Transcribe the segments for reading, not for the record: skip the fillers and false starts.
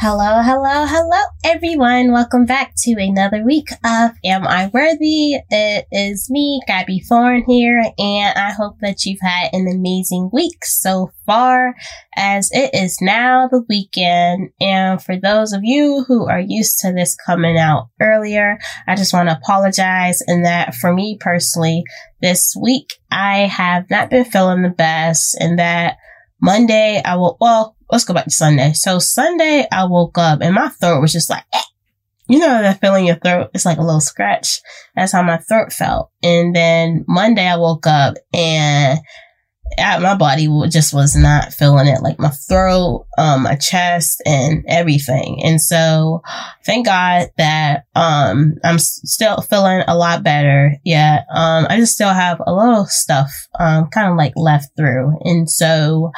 Hello, everyone. Welcome back to another week of Am I Worthy? It is me, Gabby Thorn here, and I hope that you've had an amazing week so far, as it is now the weekend. And for those of you who are used to this coming out earlier, I just want to apologize in that for me personally, this week I have not been feeling the best, and that Monday let's go back to Sunday. So Sunday, I woke up and my throat was just like, eh. You know that feeling in your throat? It's like a little scratch. That's how my throat felt. And then Monday, I woke up and my body just was not feeling it. Like my throat, my chest, and everything. And so thank God that I'm still feeling a lot better. Yeah, I just still have a little stuff kind of like left through. And so...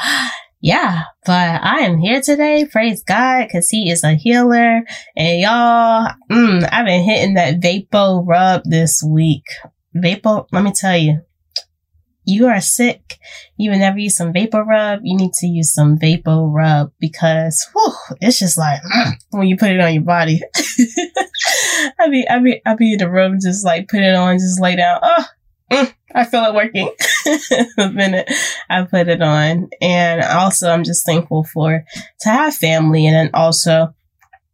yeah, but I am here today. Praise God, because he is a healer. And y'all, I've been hitting that VapoRub this week. Let me tell you, you are sick, you would never use some VapoRub. You need to use some VapoRub because it's just like when you put it on your body. I be in the room, just like put it on, just lay down. I feel it working the minute I put it on. And also, I'm just thankful to have family. And then also,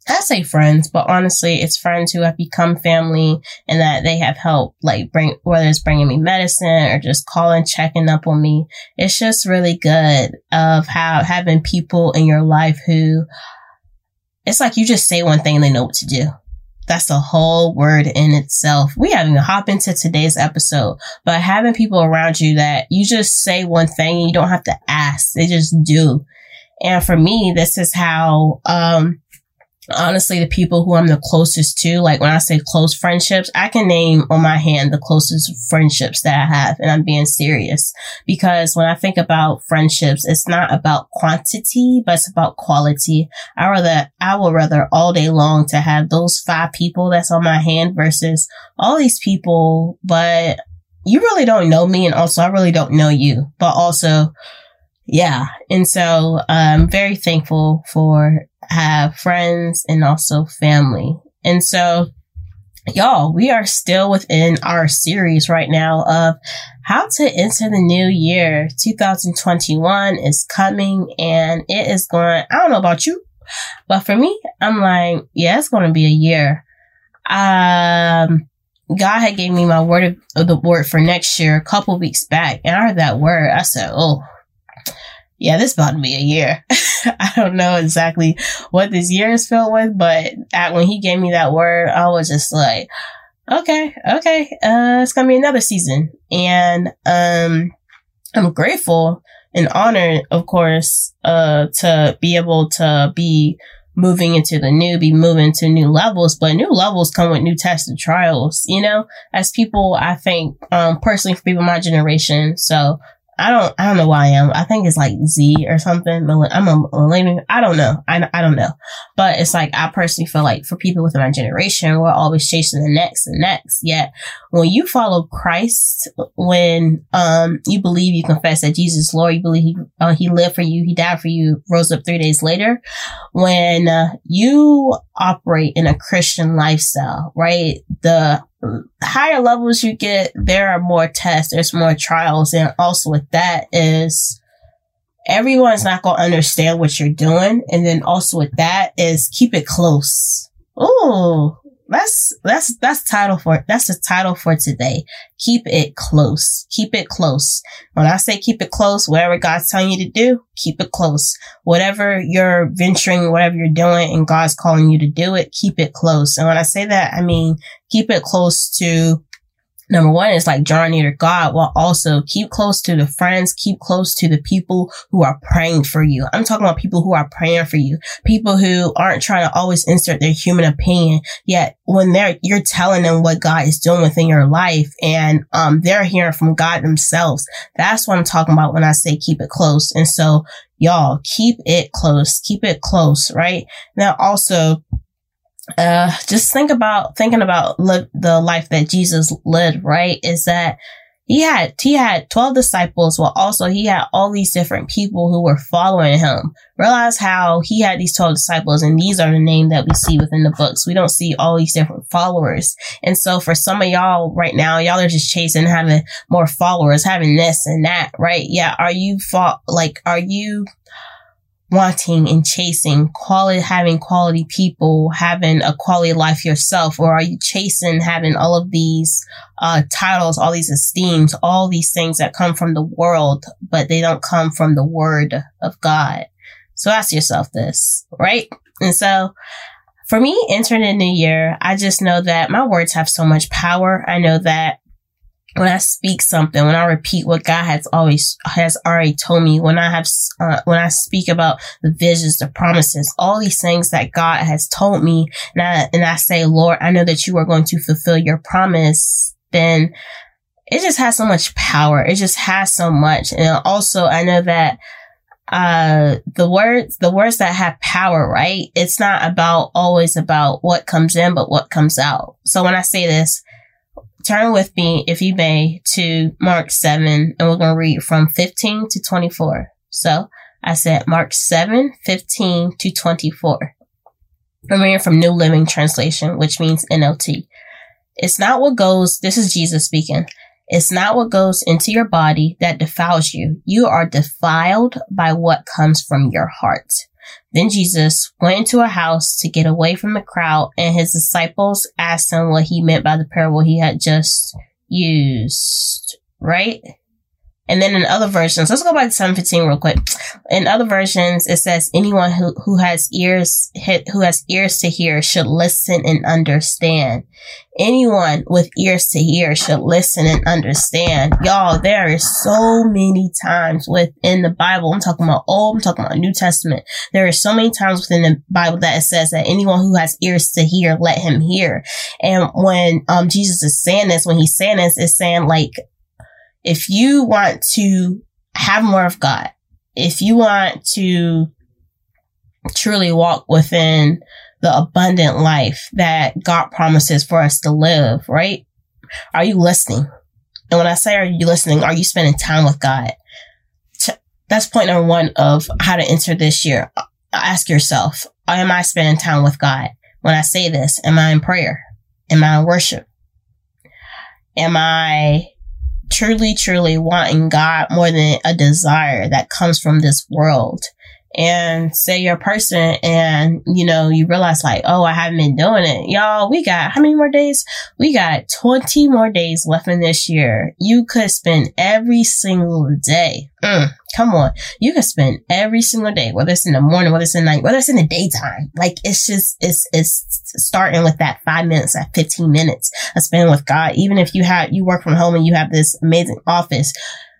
I say friends, but honestly, it's friends who have become family and that they have helped, like whether it's bringing me medicine or just calling, checking up on me. It's just really good of how having people in your life who, it's like you just say one thing and they know what to do. That's a whole word in itself. We haven't even hopped into today's episode, but having people around you that you just say one thing and you don't have to ask. They just do. And for me, this is how, honestly, the people who I'm the closest to, like when I say close friendships, I can name on my hand the closest friendships that I have. And I'm being serious because when I think about friendships, it's not about quantity, but it's about quality. I would rather all day long to have those 5 people that's on my hand versus all these people, but you really don't know me. And also I really don't know you, but also, yeah. And so I'm very thankful for have friends and also family. And so y'all, we are still within our series right now of how to enter the new year. 2021 is coming and it is going, I don't know about you, but for me, I'm like, yeah, it's going to be a year. God had gave me my word of the word for next year a couple weeks back, and I heard that word. I said, oh, yeah, this is about to be a year. I don't know exactly what this year is filled with, but when he gave me that word, I was just like, okay, it's going to be another season. And I'm grateful and honored, of course, to be able to be moving to new levels, but new levels come with new tests and trials, you know, as people, I think, personally for people my generation. So I don't know why I am. I think it's like Z or something. I'm a millennial. I don't know. I don't know. But it's like, I personally feel like for people within my generation, we're always chasing the next and next. Yet when you follow Christ, when, you believe, you confess that Jesus is Lord, you believe he lived for you, he died for you, rose up 3 days later. When, you operate in a Christian lifestyle, right? The higher levels you get, there are more tests, there's more trials. And also with that is everyone's not going to understand what you're doing. And then also with that is keep it close. Ooh, that's the title for today. Keep it close. Keep it close. When I say keep it close, whatever God's telling you to do, keep it close. Whatever you're venturing, whatever you're doing and God's calling you to do it, keep it close. And when I say that, I mean, keep it close to, number one, it's like drawing near to God, while also keep close to the friends, keep close to the people who are praying for you. I'm talking about people who are praying for you, people who aren't trying to always insert their human opinion. Yet when you're telling them what God is doing within your life and, they're hearing from God themselves. That's what I'm talking about when I say keep it close. And so y'all keep it close, right? Now also, just thinking about the life that Jesus lived, right? Is that He had 12 disciples, but also he had all these different people who were following him. Realize how he had these 12 disciples, and these are the names that we see within the books. We don't see all these different followers. And so for some of y'all right now, y'all are just chasing having more followers, having this and that, right? Yeah. Are you wanting and chasing quality, having quality people, having a quality life yourself? Or are you chasing having all of these titles, all these esteems, all these things that come from the world, but they don't come from the word of God? So ask yourself this, right? And so for me, entering the new year, I just know that my words have so much power. I know that when I speak something, when I repeat what God has already told me, when I speak about the visions, the promises, all these things that God has told me, and I say, Lord, I know that you are going to fulfill your promise, then it just has so much power. It just has so much. And also I know that the words that have power, right? It's not always about what comes in, but what comes out. So when I say this, turn with me, if you may, to Mark 7, and we're going to read from 15 to 24. So I said Mark 7, 15 to 24. I'm reading from New Living Translation, which means NLT. This is Jesus speaking. It's not what goes into your body that defiles you. You are defiled by what comes from your heart. Then Jesus went into a house to get away from the crowd, and his disciples asked him what he meant by the parable he had just used, right? And then in other versions, let's go back to 7:15 real quick. In other versions, it says anyone who has ears to hear should listen and understand. Anyone with ears to hear should listen and understand. Y'all, there is so many times within the Bible. I'm talking about Old, I'm talking about New Testament. There are so many times within the Bible that it says that anyone who has ears to hear, let him hear. And when Jesus is saying this, it's saying like, if you want to have more of God, if you want to truly walk within the abundant life that God promises for us to live, right? Are you listening? And when I say, are you listening? Are you spending time with God? That's point number one of how to enter this year. Ask yourself, am I spending time with God? When I say this, am I in prayer? Am I in worship? Am I truly, truly wanting God more than a desire that comes from this world? And say you're a person and, you realize like, oh, I haven't been doing it. Y'all, we got how many more days? We got 20 more days left in this year. You could spend every single day. Come on. You could spend every single day, whether it's in the morning, whether it's in the night, whether it's in the daytime. Like it's starting with that 5 minutes, that 15 minutes of spending with God. Even if you work from home and you have this amazing office.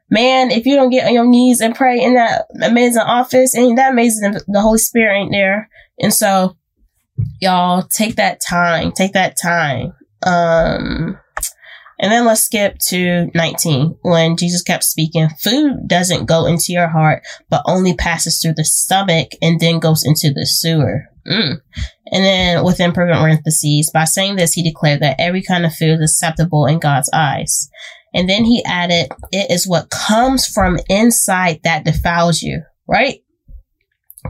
Man, if you don't get on your knees and pray in that amazing office, and that amazing, the Holy Spirit ain't there. And so, y'all, take that time. And then let's skip to 19, when Jesus kept speaking. Food doesn't go into your heart, but only passes through the stomach and then goes into the sewer. And then within parentheses, by saying this, he declared that every kind of food is acceptable in God's eyes. And then he added, it is what comes from inside that defiles you, right?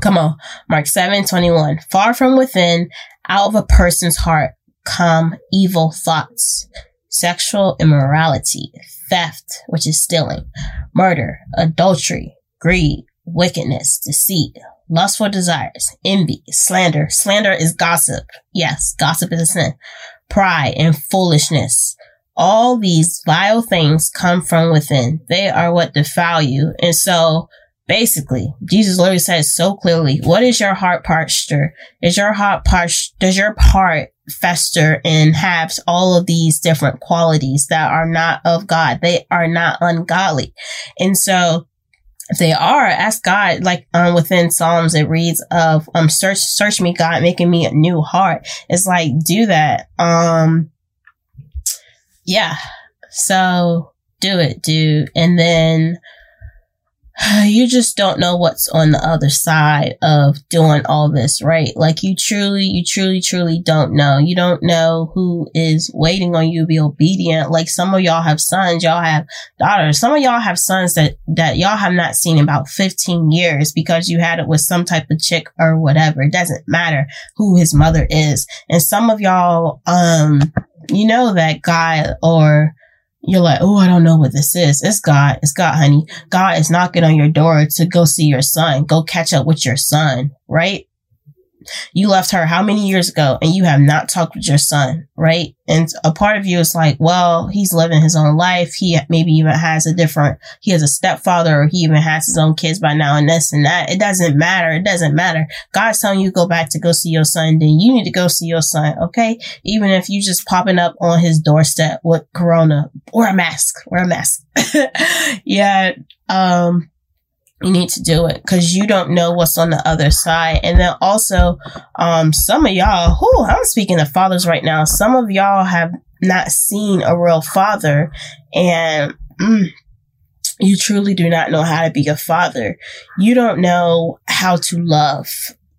Come on. Mark 7:21. Far from within, out of a person's heart, come evil thoughts, sexual immorality, theft, which is stealing, murder, adultery, greed, wickedness, deceit, lustful desires, envy, slander. Slander is gossip. Yes, gossip is a sin. Pride and foolishness. All these vile things come from within. They are what defile you. And so basically, Jesus literally says so clearly, what is your heart posture? Does your heart fester and have all of these different qualities that are not of God? They are not ungodly. And so if they are, ask God, like within Psalms, it reads of search me, God, making me a new heart. It's like, do that. Yeah, so do it, dude. And then you just don't know what's on the other side of doing all this, right? Like you truly don't know. You don't know who is waiting on you to be obedient. Like some of y'all have sons, y'all have daughters. Some of y'all have sons that y'all have not seen in about 15 years because you had it with some type of chick or whatever. It doesn't matter who his mother is. And some of y'all, you know, that guy, or you're like, oh, I don't know what this is. It's God. It's God, honey. God is knocking on your door to go see your son. Go catch up with your son, right? You left her how many years ago and you have not talked with your son, right? And a part of you is like, well, he's living his own life. He maybe even he has a stepfather, or he even has his own kids by now, and this and that. It doesn't matter. It doesn't matter. God's telling you go see your son. Then you need to go see your son. Okay. Even if you just popping up on his doorstep with Corona or a mask. Yeah. You need to do it because you don't know what's on the other side. And then also, some of y'all who I'm speaking to fathers right now, some of y'all have not seen a real father, and you truly do not know how to be a father. You don't know how to love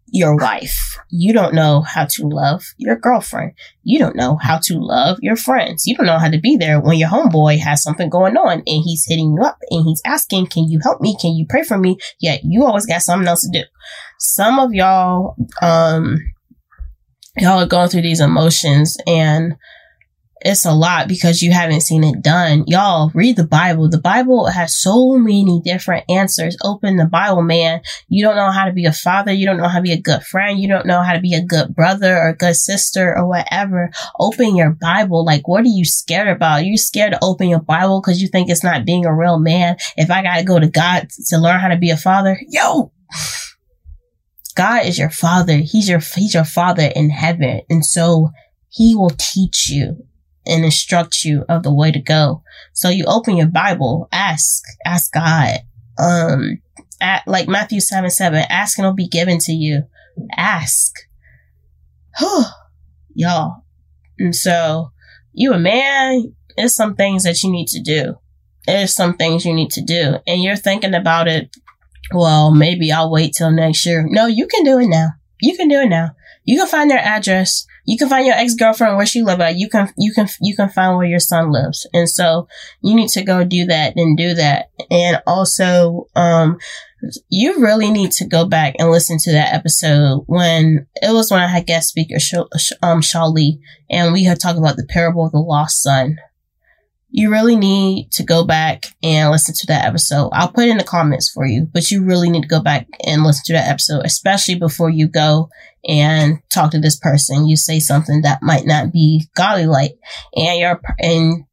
your wife. You don't know how to love your girlfriend. You don't know how to love your friends. You don't know how to be there when your homeboy has something going on and he's hitting you up and he's asking, can you help me? Can you pray for me? Yet you always got something else to do. Some of y'all, y'all are going through these emotions, and it's a lot because you haven't seen it done. Y'all read the Bible. The Bible has so many different answers. Open the Bible, man. You don't know how to be a father. You don't know how to be a good friend. You don't know how to be a good brother or a good sister or whatever. Open your Bible. Like, what are you scared about? You're scared to open your Bible because you think it's not being a real man. If I got to go to God to learn how to be a father, yo, God is your father. He's your father in heaven. And so he will teach you and instruct you of the way to go. So you open your Bible, ask God, like Matthew 7, ask and it'll be given to you. Ask. Y'all. And so you a man, there's some things that you need to do. There's some things you need to do. And you're thinking about it. Well, maybe I'll wait till next year. No, you can do it now. You can do it now. You can find their address. You can find your ex-girlfriend where she lives at. You can find where your son lives. And so you need to go do that and do that. And also, you really need to go back and listen to that episode when I had guest speaker, Shaw Lee, and we had talked about the parable of the lost son. You really need to go back and listen to that episode. I'll put it in the comments for you, but you really need to go back and listen to that episode, especially before you go and talk to this person. You say something that might not be godly-like, and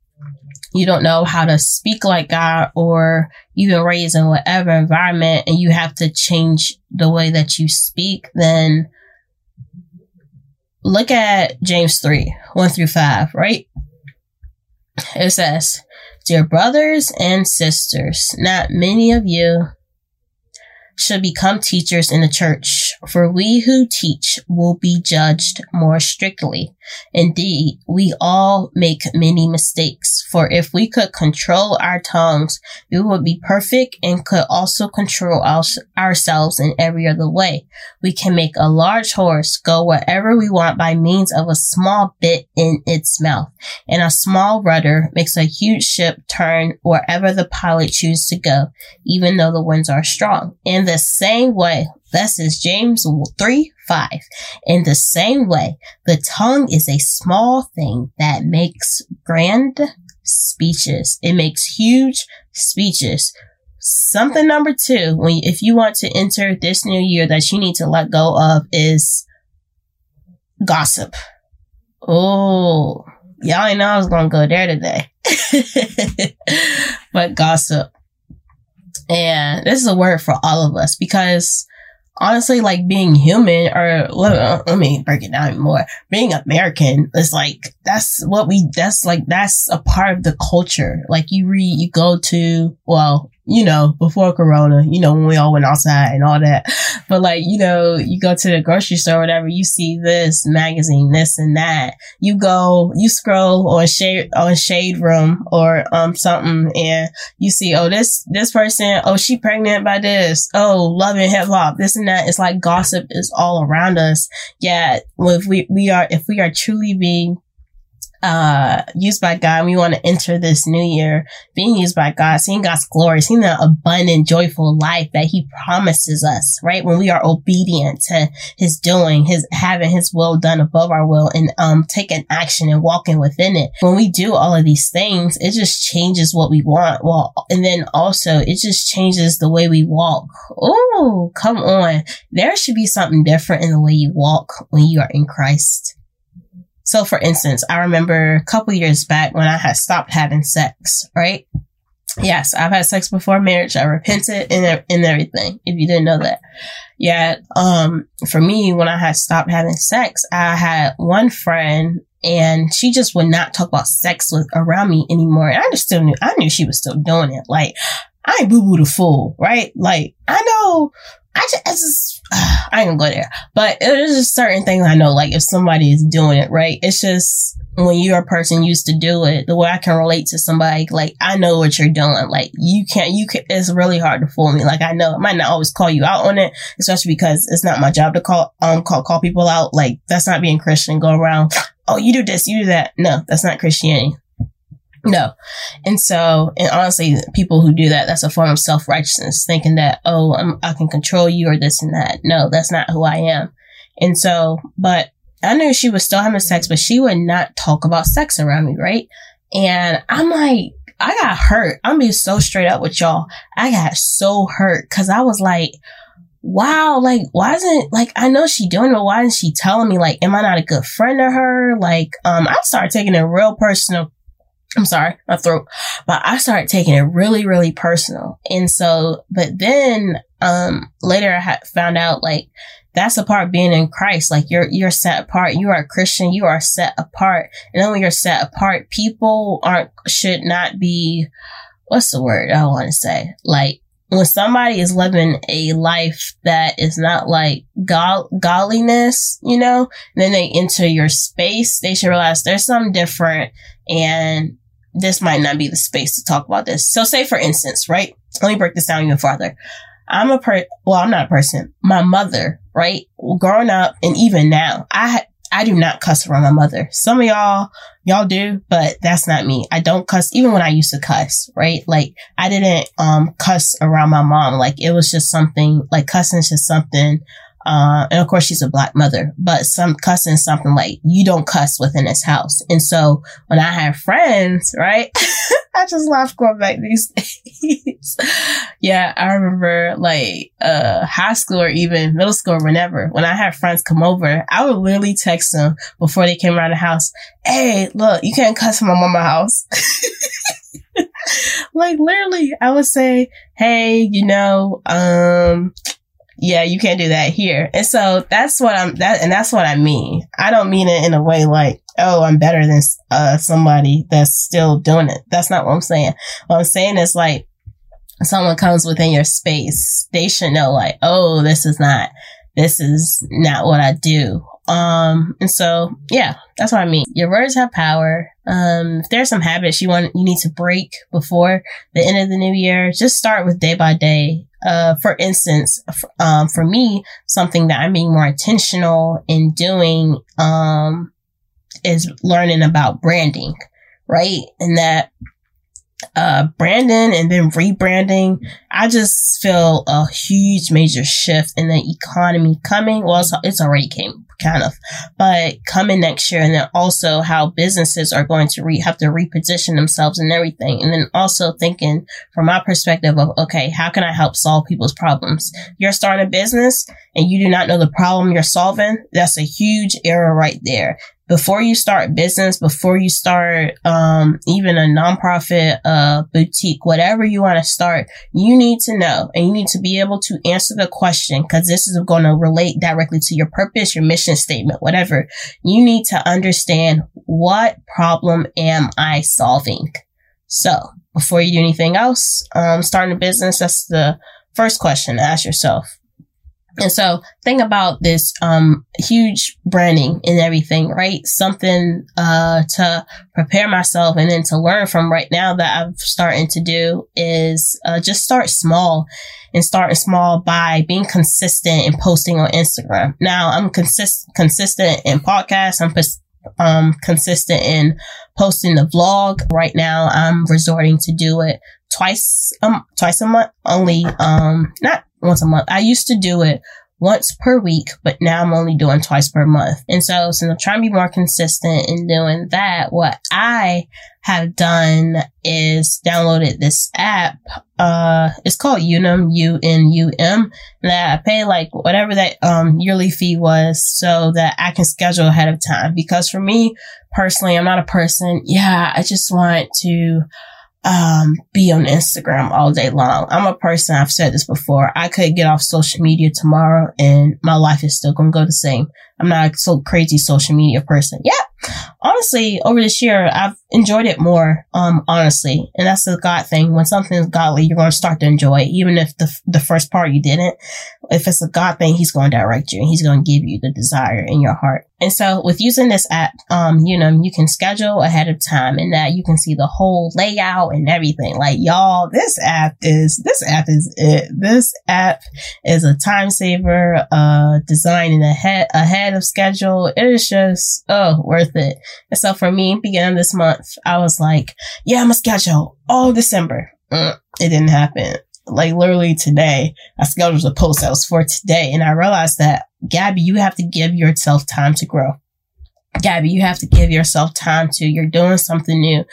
you don't know how to speak like God, or you've been raised in whatever environment and you have to change the way that you speak, then look at James 3, 1-5, right? It says, dear brothers and sisters, not many of you should become teachers in the church, for we who teach will be judged more strictly. Indeed, we all make many mistakes, for if we could control our tongues, we would be perfect and could also control ourselves in every other way. We can make a large horse go wherever we want by means of a small bit in its mouth, and a small rudder makes a huge ship turn wherever the pilot chooses to go, even though the winds are strong. In the same way, this is James 3:5. In the same way, the tongue is a small thing that makes grand speeches. It makes huge speeches. Something number 2, if you want to enter this new year that you need to let go of, is gossip. Oh, y'all ain't know I was going to go there today. But gossip. And this is a word for all of us, because honestly, like being human, or let me break it down more. Being American is like, that's a part of the culture. Like you go to, well, you know, before Corona, you know, when we all went outside and all that. But like, you know, you go to the grocery store or whatever, you see this magazine, this and that. You go, you scroll on Shade Room or something, and you see, oh, this person, oh, she pregnant by this, oh, Loving Hip Hop, this and that. It's like gossip is all around us. Yeah, if we are truly being used by God, we want to enter this new year being used by God, seeing God's glory, seeing the abundant, joyful life that He promises us, right? When we are obedient to His doing, His having His will done above our will, and taking action and walking within it. When we do all of these things, it just changes what we want. Well, and then also it just changes the way we walk. Oh, come on. There should be something different in the way you walk when you are in Christ. So, for instance, I remember a couple years back when I had stopped having sex, right? Yes, I've had sex before marriage. I repented and everything, if you didn't know that. Yeah, for me, when I had stopped having sex, I had one friend, and she just would not talk about sex around me anymore. And I just still knew, I knew she was still doing it. Like, I ain't boo-boo the fool, right? Like, I know... I ain't gonna go there, but there's just certain things I know, like if somebody is doing it, right? It's just when you're a person used to do it, the way I can relate to somebody, like, I know what you're doing. Like, you can't, it's really hard to fool me. Like, I know I might not always call you out on it, especially because it's not my job to call people out. Like, that's not being Christian, go around, oh, you do this, you do that. No, that's not Christianity. No. And so, and honestly, people who do that, that's a form of self-righteousness, thinking that, oh, I can control you or this and that. No, that's not who I am. And so, but I knew she was still having sex, but she would not talk about sex around me, right? And I'm like, I got hurt. I'm being so straight up with y'all. I got so hurt because I was like, wow, like, why isn't, like, I know she doing it, but why isn't she telling me? Like, am I not a good friend to her? Like, I started taking it real personal. I'm sorry, my throat. But I started taking it really, really personal. And so, but then, later I found out, like, that's the part being in Christ. Like, you're set apart. You are a Christian. You are set apart. And then when you're set apart, people should not be, what's the word I want to say? Like, when somebody is living a life that is not like godliness, you know, then they enter your space, they should realize there's something different, and this might not be the space to talk about this. So, say for instance, right? Let me break this down even farther. I'm not a person. My mother, right? Growing up and even now, I do not cuss around my mother. Some of y'all do, but that's not me. I don't cuss, even when I used to cuss, right? Like, I didn't cuss around my mom. Like, it was just something, like, cussing is just something. And of course, she's a Black mother, but some cussing is something like, you don't cuss within this house. And so when I have friends, right? I just laugh going back these days. Yeah, I remember like high school or even middle school, whenever, when I had friends come over, I would literally text them before they came around the house, hey, look, you can't cuss in my mama's house. Like, literally, I would say, hey, you know, yeah, you can't do that here. And so that's what I mean. I don't mean it in a way like, oh, I'm better than somebody that's still doing it. That's not what I'm saying. What I'm saying is, like, someone comes within your space, they should know, like, oh, this is not what I do. And so, yeah, that's what I mean. Your words have power. If there's some habits you need to break before the end of the new year, just start with day by day. For instance, for me, something that I'm being more intentional in doing, is learning about branding, right? And that, branding and then rebranding, I just feel a huge major shift in the economy coming. Well, it's already came kind of, but coming next year. And then also how businesses are going to have to reposition themselves and everything. And then also thinking from my perspective of, okay, how can I help solve people's problems? You're starting a business and you do not know the problem you're solving. That's a huge error right there. Before you start business, before you start even a nonprofit, boutique, whatever you want to start, you need to know and you need to be able to answer the question, because this is going to relate directly to your purpose, your mission statement, whatever. You need to understand, what problem am I solving? So before you do anything else, starting a business, that's the first question to ask yourself. And so think about this, huge branding and everything, right? Something, to prepare myself and then to learn from right now that I'm starting to do is, just start small, and starting small by being consistent and posting on Instagram. Now I'm consistent in podcasts. I'm consistent in posting the vlog. Right now I'm resorting to do it twice a month only, not once a month. I used to do it once per week, but now I'm only doing twice per month. And so since I'm trying to be more consistent in doing that, what I have done is downloaded this app. It's called Unum, U-N-U-M, and I pay like whatever that yearly fee was so that I can schedule ahead of time. Because for me personally, I'm not a person. Yeah, I just want to be on Instagram all day long. I'm a person, I've said this before, I could get off social media tomorrow and my life is still going to go the same. I'm not so crazy social media person. Yeah. Honestly, over this year, I've enjoyed it more, honestly. And that's the God thing. When something is godly, you're going to start to enjoy it. Even if the first part you didn't, if it's a God thing, he's going to direct you and he's going to give you the desire in your heart. And so with using this app, you can schedule ahead of time, and that you can see the whole layout and everything. Like, y'all, this app is it. This app is a time saver, designing ahead of schedule. It is just, worth it. And so for me, beginning this month, I was like, yeah, I'm going to schedule all December. It didn't happen. Like, literally today, I scheduled a post that was for today. And I realized that, Gabby, you have to give yourself time to grow. Gabby, you have to give yourself time to, you're doing something new.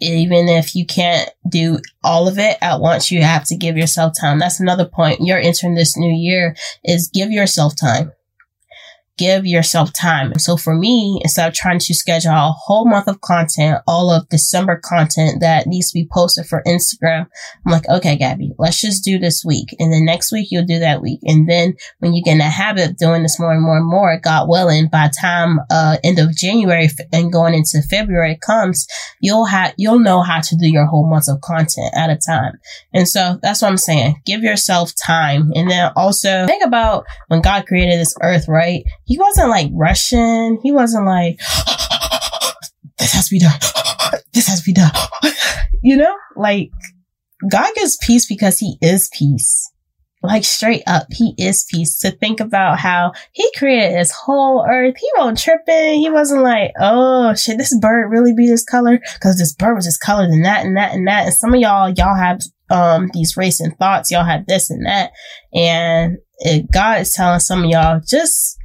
Even if you can't do all of it at once, you have to give yourself time. That's another point. You're entering this new year is give yourself time. Give yourself time. So for me, instead of trying to schedule a whole month of content, all of December content that needs to be posted for Instagram, I'm like, okay, Gabby, let's just do this week. And then next week, you'll do that week. And then when you get in the habit of doing this more and more and more, God willing, by time, end of January and going into February comes, you'll know how to do your whole month of content at a time. And so that's what I'm saying. Give yourself time. And then also think about when God created this earth, right? He wasn't like rushing. He wasn't like, this has to be done. This has to be done. You know, like, God gives peace because he is peace. Like, straight up, he is peace. To think about how he created this whole earth. He wasn't tripping. He wasn't like, oh, should this bird really be this color? Because this bird was this color and that and that and that. And some of y'all have these racing thoughts. Y'all have this and that. And God is telling some of y'all, just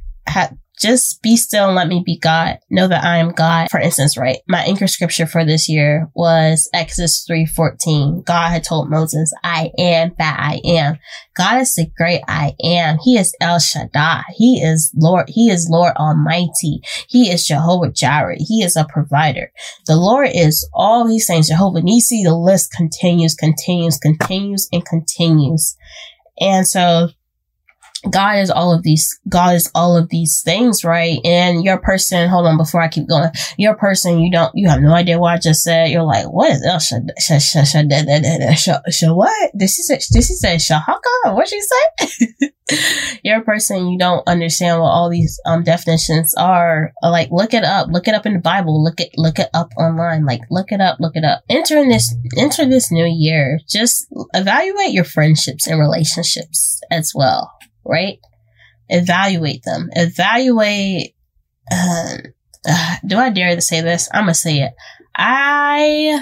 be still and let me be God. Know that I am God. For instance, right? My anchor scripture for this year was Exodus 3:14. God had told Moses, I am that I am. God is the great I am. He is El Shaddai. He is Lord. He is Lord Almighty. He is Jehovah Jireh. He is a provider. The Lord is all these things. Jehovah Nisi. The list continues. And so God is all of these things, right? And your person, hold on before I keep going. Your person, you have no idea what I just said. You're like, what is El Shaddai? What? Did she say Shahaka? What'd she say? Your person, you don't understand what all these definitions are. Like, look it up in the Bible, look it up online, like look it up. Enter this new year. Just evaluate your friendships and relationships as well. Right? Evaluate them. Do I dare to say this? I'm going to say it. I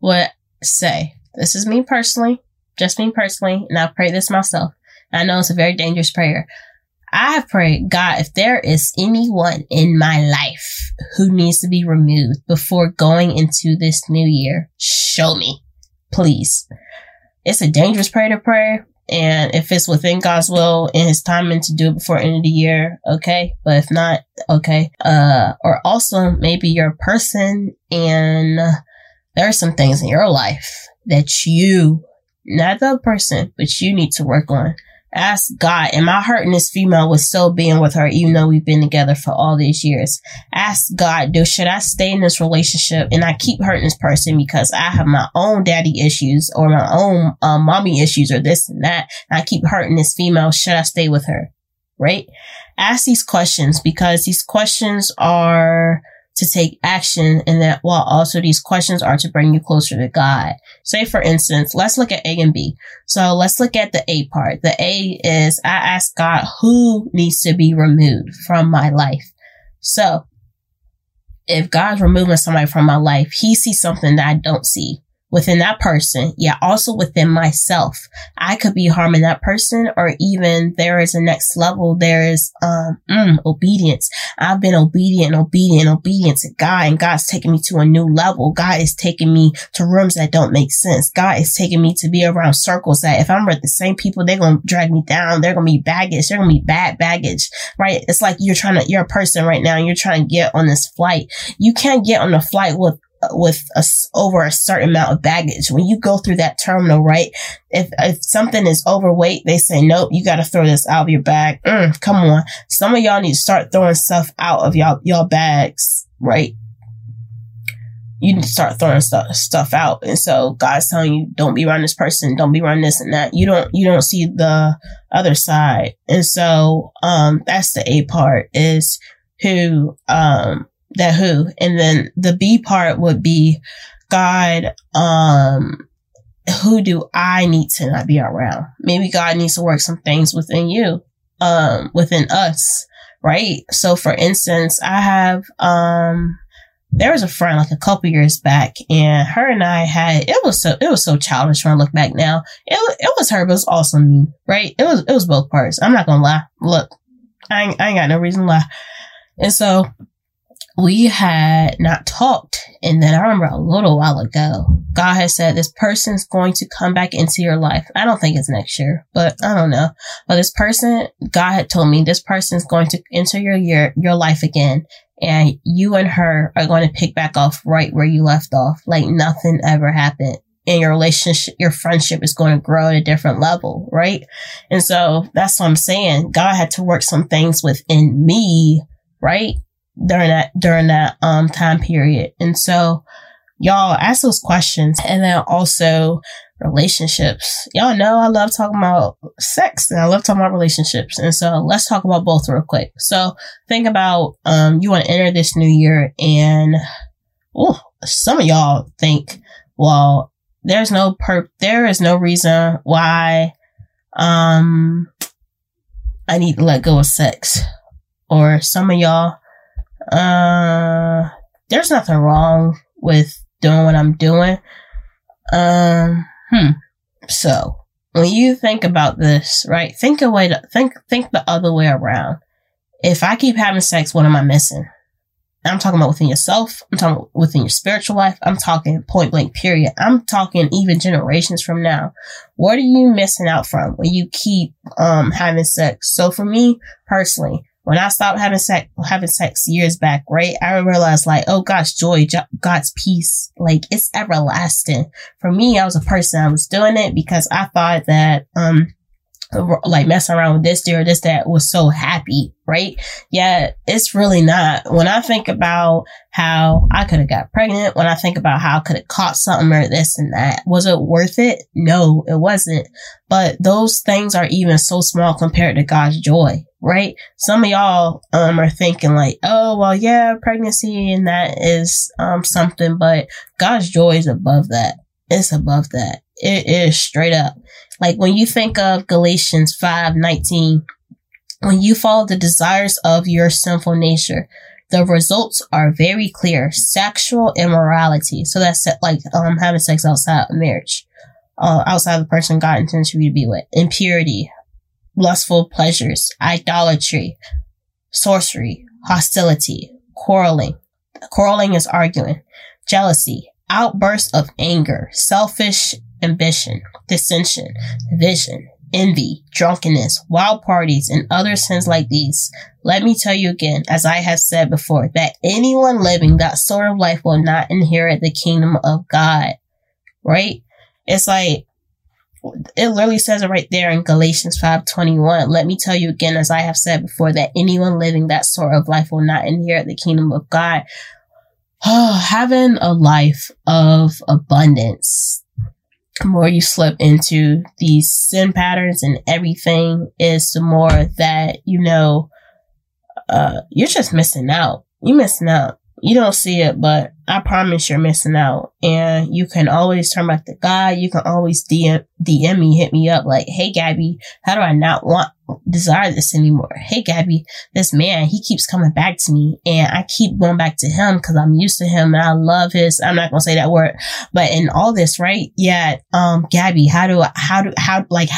would say, this is me personally, just me personally, and I pray this myself. I know it's a very dangerous prayer. I pray, God, if there is anyone in my life who needs to be removed before going into this new year, show me, please. It's a dangerous prayer to pray. And if it's within God's will and his timing to do it before end of the year, okay. But if not, okay. Or also maybe you're a person and there are some things in your life that you, not the person, but you need to work on. Ask God, am I hurting this female with still being with her, even though we've been together for all these years? Ask God, should I stay in this relationship and I keep hurting this person because I have my own daddy issues or my own mommy issues or this and that? And I keep hurting this female. Should I stay with her? Right? Ask these questions, because these questions are to take action, and that while also these questions are to bring you closer to God. Say, for instance, let's look at A and B. So let's look at the A part. The A is I ask God who needs to be removed from my life. So if God's removing somebody from my life, he sees something that I don't see within that person. Yeah, also within myself. I could be harming that person, or even there is a next level. There is obedience. I've been obedient to God, and God's taking me to a new level. God is taking me to rooms that don't make sense. God is taking me to be around circles that if I'm with the same people, they're going to drag me down. They're going to be baggage. They're going to be bad baggage, right? It's like you're a person right now and you're trying to get on this flight. You can't get on the flight with over a certain amount of baggage. When you go through that terminal, right? If something is overweight, they say, nope, you got to throw this out of your bag. Come on. Some of y'all need to start throwing stuff out of y'all bags, right? You need to start throwing stuff out. And so God's telling you, don't be around this person. Don't be around this and that. You don't see the other side. And so, that's the A part, is who, and then the B part would be God, who do I need to not be around? Maybe God needs to work some things within you, within us, right? So for instance, I have, there was a friend like a couple years back, and her and I had, it was so childish when I look back now. It was her, but it was also me, right? It was both parts. I'm not gonna lie. Look, I ain't got no reason to lie. And so, we had not talked, and then I remember a little while ago, God had said, this person's going to come back into your life. I don't think it's next year, but I don't know. But this person, God had told me, this person's going to enter your life again, and you and her are going to pick back off right where you left off, like nothing ever happened. And your relationship, your friendship is going to grow at a different level, right? And so that's what I'm saying. God had to work some things within me, right? During that time period. And so y'all ask those questions. And then also relationships. Y'all know I love talking about sex and I love talking about relationships. And so let's talk about both real quick. So think about, you want to enter this new year, and some of y'all think, well, there is no reason why, I need to let go of sex. Or some of y'all, there's nothing wrong with doing what I'm doing. So when you think about this, right, think the other way around. If I keep having sex, what am I missing? I'm talking about within yourself. I'm talking within your spiritual life. I'm talking point blank period. I'm talking even generations from now. What are you missing out from when you keep, having sex? So for me personally, when I stopped having sex years back, right, I realized, like, oh, God's joy, God's peace, like, it's everlasting. For me, I was a person, I was doing it because I thought that, like, messing around with this, or this, that was so happy, right? Yeah, it's really not. When I think about how I could have got pregnant, when I think about how I could have caught something or this and that, was it worth it? No, it wasn't. But those things are even so small compared to God's joy, right? Some of y'all, are thinking like, oh, well, yeah, pregnancy and that is, something, but God's joy is above that. It's above that. It is straight up. Like when you think of Galatians 5:19, when you follow the desires of your sinful nature, the results are very clear. Sexual immorality. So that's like, having sex outside of marriage, outside of the person God intends for you to be with. Impurity, lustful pleasures, idolatry, sorcery, hostility, quarreling. Quarreling is arguing. Jealousy, outbursts of anger, selfish ambition, dissension, division, envy, drunkenness, wild parties, and other sins like these. Let me tell you again, as I have said before, that anyone living that sort of life will not inherit the kingdom of God, right? It's like, it literally says it right there in Galatians 5:21. Let me tell you again, as I have said before, that anyone living that sort of life will not inherit the kingdom of God. Oh, having a life of abundance, the more you slip into these sin patterns and everything is, the more that, you know, you're just missing out. You're missing out. You don't see it, but I promise you're missing out. And you can always turn back to God. You can always DM me, hit me up like, hey, Gabby, how do I not desire this anymore? Hey, Gabby, this man, he keeps coming back to me and I keep going back to him because I'm used to him and I love his, I'm not going to say that word, but in all this, right? Yeah. Gabby, how, like,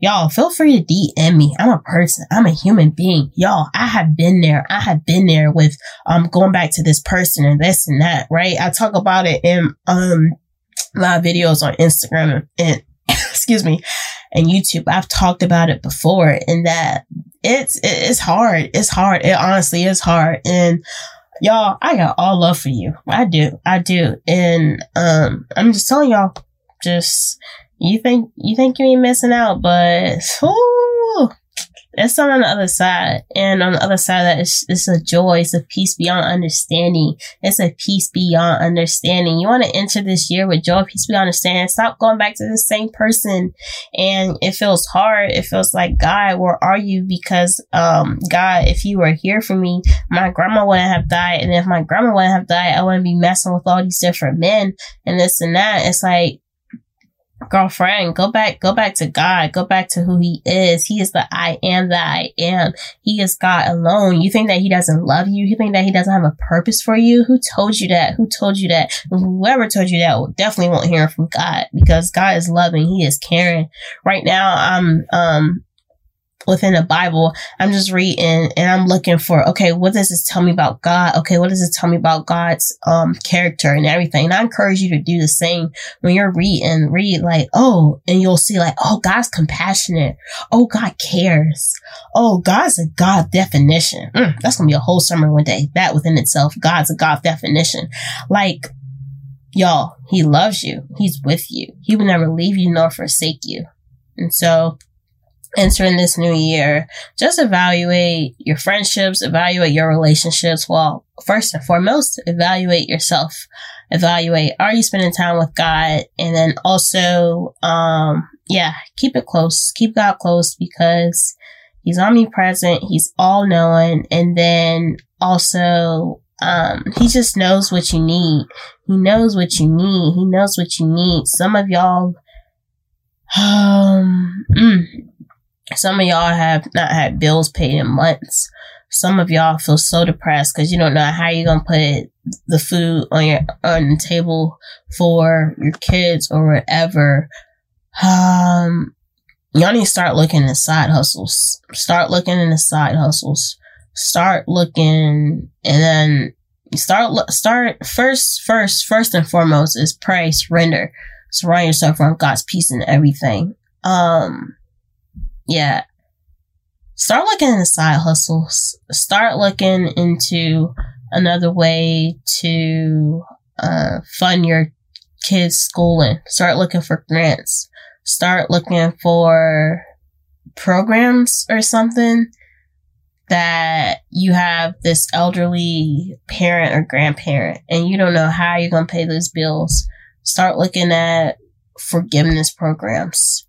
y'all feel free to DM me. I'm a person. I'm a human being. Y'all, I have been there. I have been there with, going back to this person and this and that, right? I talk about it in, my videos on Instagram and excuse me, and YouTube. I've talked about it before, and that it's hard. It's hard. It honestly is hard. And y'all, I got all love for you. I do. And I'm just telling y'all, just you think you ain't missing out, but it's something on the other side. And on the other side, that it's a joy. It's a peace beyond understanding. It's a peace beyond understanding. You want to enter this year with joy, peace beyond understanding. Stop going back to the same person. And it feels hard. It feels like, God, where are you? Because, God, if you were here for me, my grandma wouldn't have died. And if my grandma wouldn't have died, I wouldn't be messing with all these different men and this and that. It's like, girlfriend, go back to God, go back to who he is. He is the I am that I am. He is God alone. You think that he doesn't love you? You think that he doesn't have a purpose for you? Who told you that? Whoever told you that will definitely won't hear from God, because God is loving. He is caring. Right now, I'm, within the Bible, I'm just reading and I'm looking for, okay, what does this tell me about God? Okay, what does it tell me about God's character and everything? And I encourage you to do the same when you're reading. Read like, oh, and you'll see like, oh, God's compassionate. Oh, God cares. Oh, God's a God definition. That's going to be a whole sermon one day. That within itself, God's a God definition. Like, y'all, he loves you. He's with you. He will never leave you nor forsake you. And so, entering this new year, just evaluate your friendships, evaluate your relationships. Well, first and foremost, evaluate yourself. Evaluate, are you spending time with God? And then also, keep it close. Keep God close, because he's omnipresent. He's all knowing. And then also, he just knows what you need. He knows what you need. Some of y'all, some of y'all have not had bills paid in months. Some of y'all feel so depressed because you don't know how you're going to put the food on the table for your kids or whatever. Y'all need to start looking at side hustles. First and foremost is pray, surrender. Surround yourself around God's peace and everything. Start looking into side hustles. Start looking into another way to fund your kids' schooling. Start looking for grants. Start looking for programs or something that you have this elderly parent or grandparent and you don't know how you're going to pay those bills. Start looking at forgiveness programs.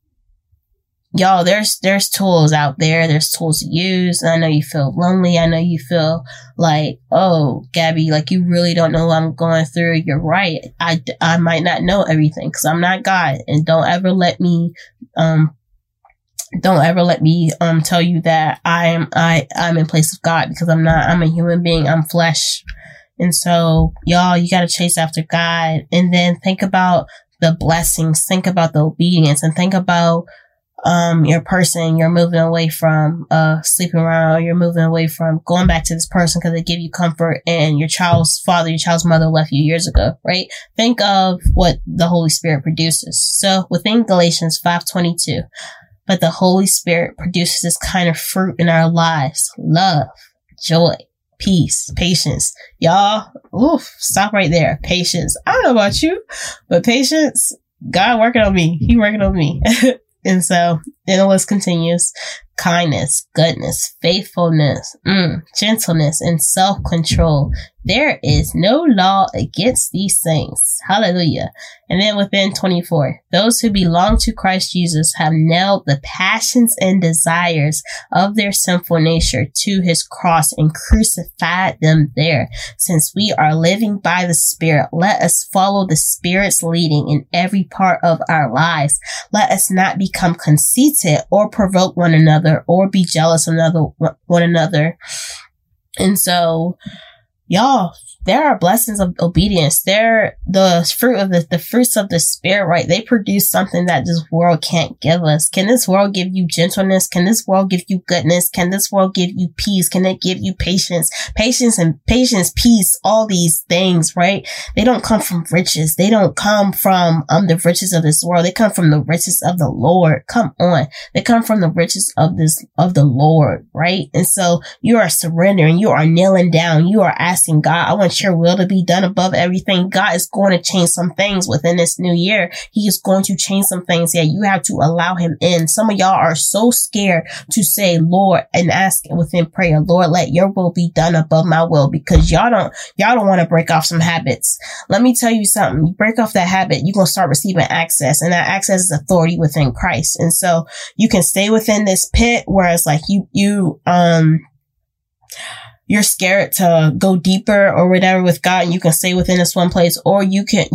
Y'all, there's tools out there. There's tools to use. I know you feel lonely. I know you feel like, oh, Gabby, like you really don't know what I'm going through. You're right. I might not know everything because I'm not God. And don't ever let me tell you that I'm in place of God, because I'm not. I'm a human being. I'm flesh. And so, y'all, you got to chase after God, and then think about the blessings. Think about the obedience, and think about your person you're moving away from, sleeping around, you're moving away from, going back to this person because they give you comfort, and your child's father, your child's mother left you years ago, right? Think of what the Holy Spirit produces. So within Galatians 5:22, but the Holy Spirit produces this kind of fruit in our lives: love, joy, peace, patience. Y'all, stop right there. Patience. I don't know about you, but patience, God working on me. He working on me. And so then the list continues. Kindness, goodness, faithfulness, gentleness, and self-control. There is no law against these things. Hallelujah. And then within 24, those who belong to Christ Jesus have nailed the passions and desires of their sinful nature to his cross and crucified them there. Since we are living by the Spirit, let us follow the Spirit's leading in every part of our lives. Let us not become conceited or provoke one another, or be jealous of one another. And so, y'all, there are blessings of obedience. There, the fruits of the Spirit, right? They produce something that this world can't give us. Can this world give you gentleness? Can this world give you goodness? Can this world give you peace? Can it give you patience? Patience, peace, all these things, right? They don't come from riches. They don't come from the riches of this world. They come from the riches of the Lord. Come on. They come from the riches of the Lord, right? And so you are surrendering. You are kneeling down. You are asking God, I want your will to be done above everything. God is going to change some things within this new year. He is going to change some things. Yeah, you have to allow him in. Some of y'all are so scared to say, Lord, and ask within prayer, Lord, let your will be done above my will, because y'all don't want to break off some habits. Let me tell you something. You break off that habit, you're going to start receiving access, and that access is authority within Christ. And so you can stay within this pit where it's like you're scared to go deeper or whatever with God, and you can stay within this one place, or you can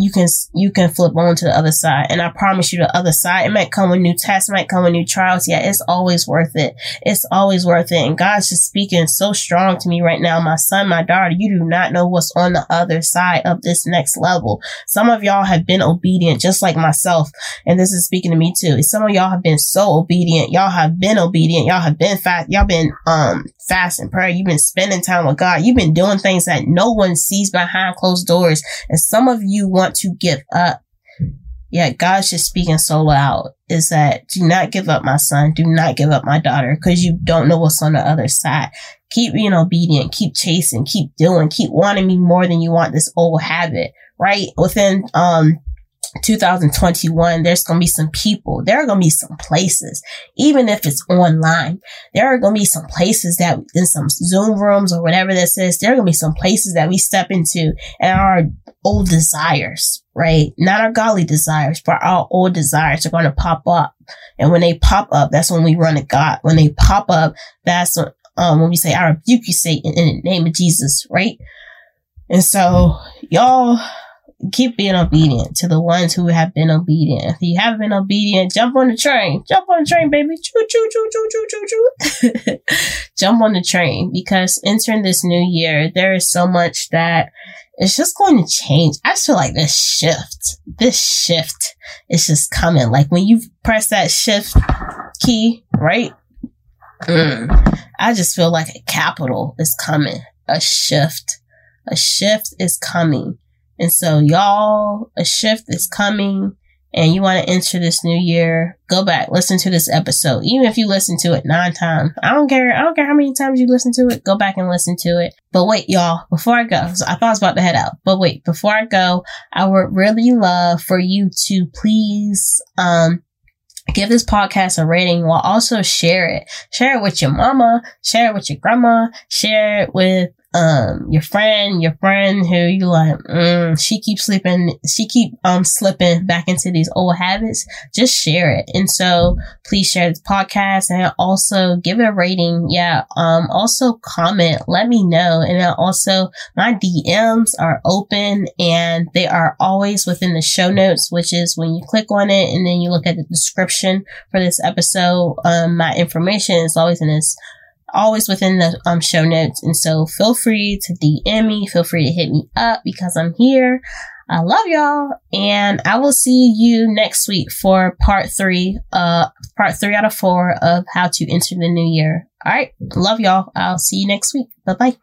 flip on to the other side. And I promise you, the other side, it might come with new tests, it might come with new trials. Yeah, it's always worth it. It's always worth it. And God's just speaking so strong to me right now. My son, my daughter, you do not know what's on the other side of this next level. Some of y'all have been obedient, just like myself. And this is speaking to me too. Some of y'all have been so obedient. Y'all have been obedient. Y'all have been fast. Y'all been fast in prayer. You've been spending time with God. You've been doing things that no one sees behind closed doors, and some of you want to give up. Yeah, God's just speaking so loud is that, do not give up, my son. Do not give up, my daughter, because you don't know what's on the other side. Keep being obedient. Keep chasing. Keep doing. Keep wanting me more than you want this old habit, right? Within 2021, there's going to be some people, there are going to be some places, even if it's online, there are going to be some places that in some Zoom rooms or whatever this is, there are going to be some places that we step into and our old desires, right? Not our godly desires, but our old desires are going to pop up. And when they pop up, that's when we run to God. When they pop up, that's when we say, I rebuke you, Satan, in the name of Jesus, right? And so y'all, keep being obedient to the ones who have been obedient. If you haven't been obedient, jump on the train. Jump on the train, baby. Choo, choo, choo, choo, choo, choo, choo. Jump on the train, because entering this new year, there is so much that it's just going to change. I just feel like this shift is just coming. Like when you press that shift key, right? I just feel like a capital is coming. A shift is coming. And so, y'all, a shift is coming, and you want to enter this new year. Go back, listen to this episode. Even if you listen to it 9 times, I don't care how many times you listen to it. Go back and listen to it. But wait, y'all, before I go, so I thought I was about to head out. But wait, before I go, I would really love for you to please, give this podcast a rating while also share it. Share it with your mama, share it with your grandma, share it with your friend who you like, she keeps slipping back into these old habits. Just share it. And so please share this podcast and also give it a rating. Yeah. Also comment, let me know. And then also my DMs are open, and they are always within the show notes, which is when you click on it and then you look at the description for this episode. My information is always within the show notes. And so feel free to DM me. Feel free to hit me up, because I'm here. I love y'all. And I will see you next week for part three out of 4 of how to enter the new year. All right. Love y'all. I'll see you next week. Bye bye.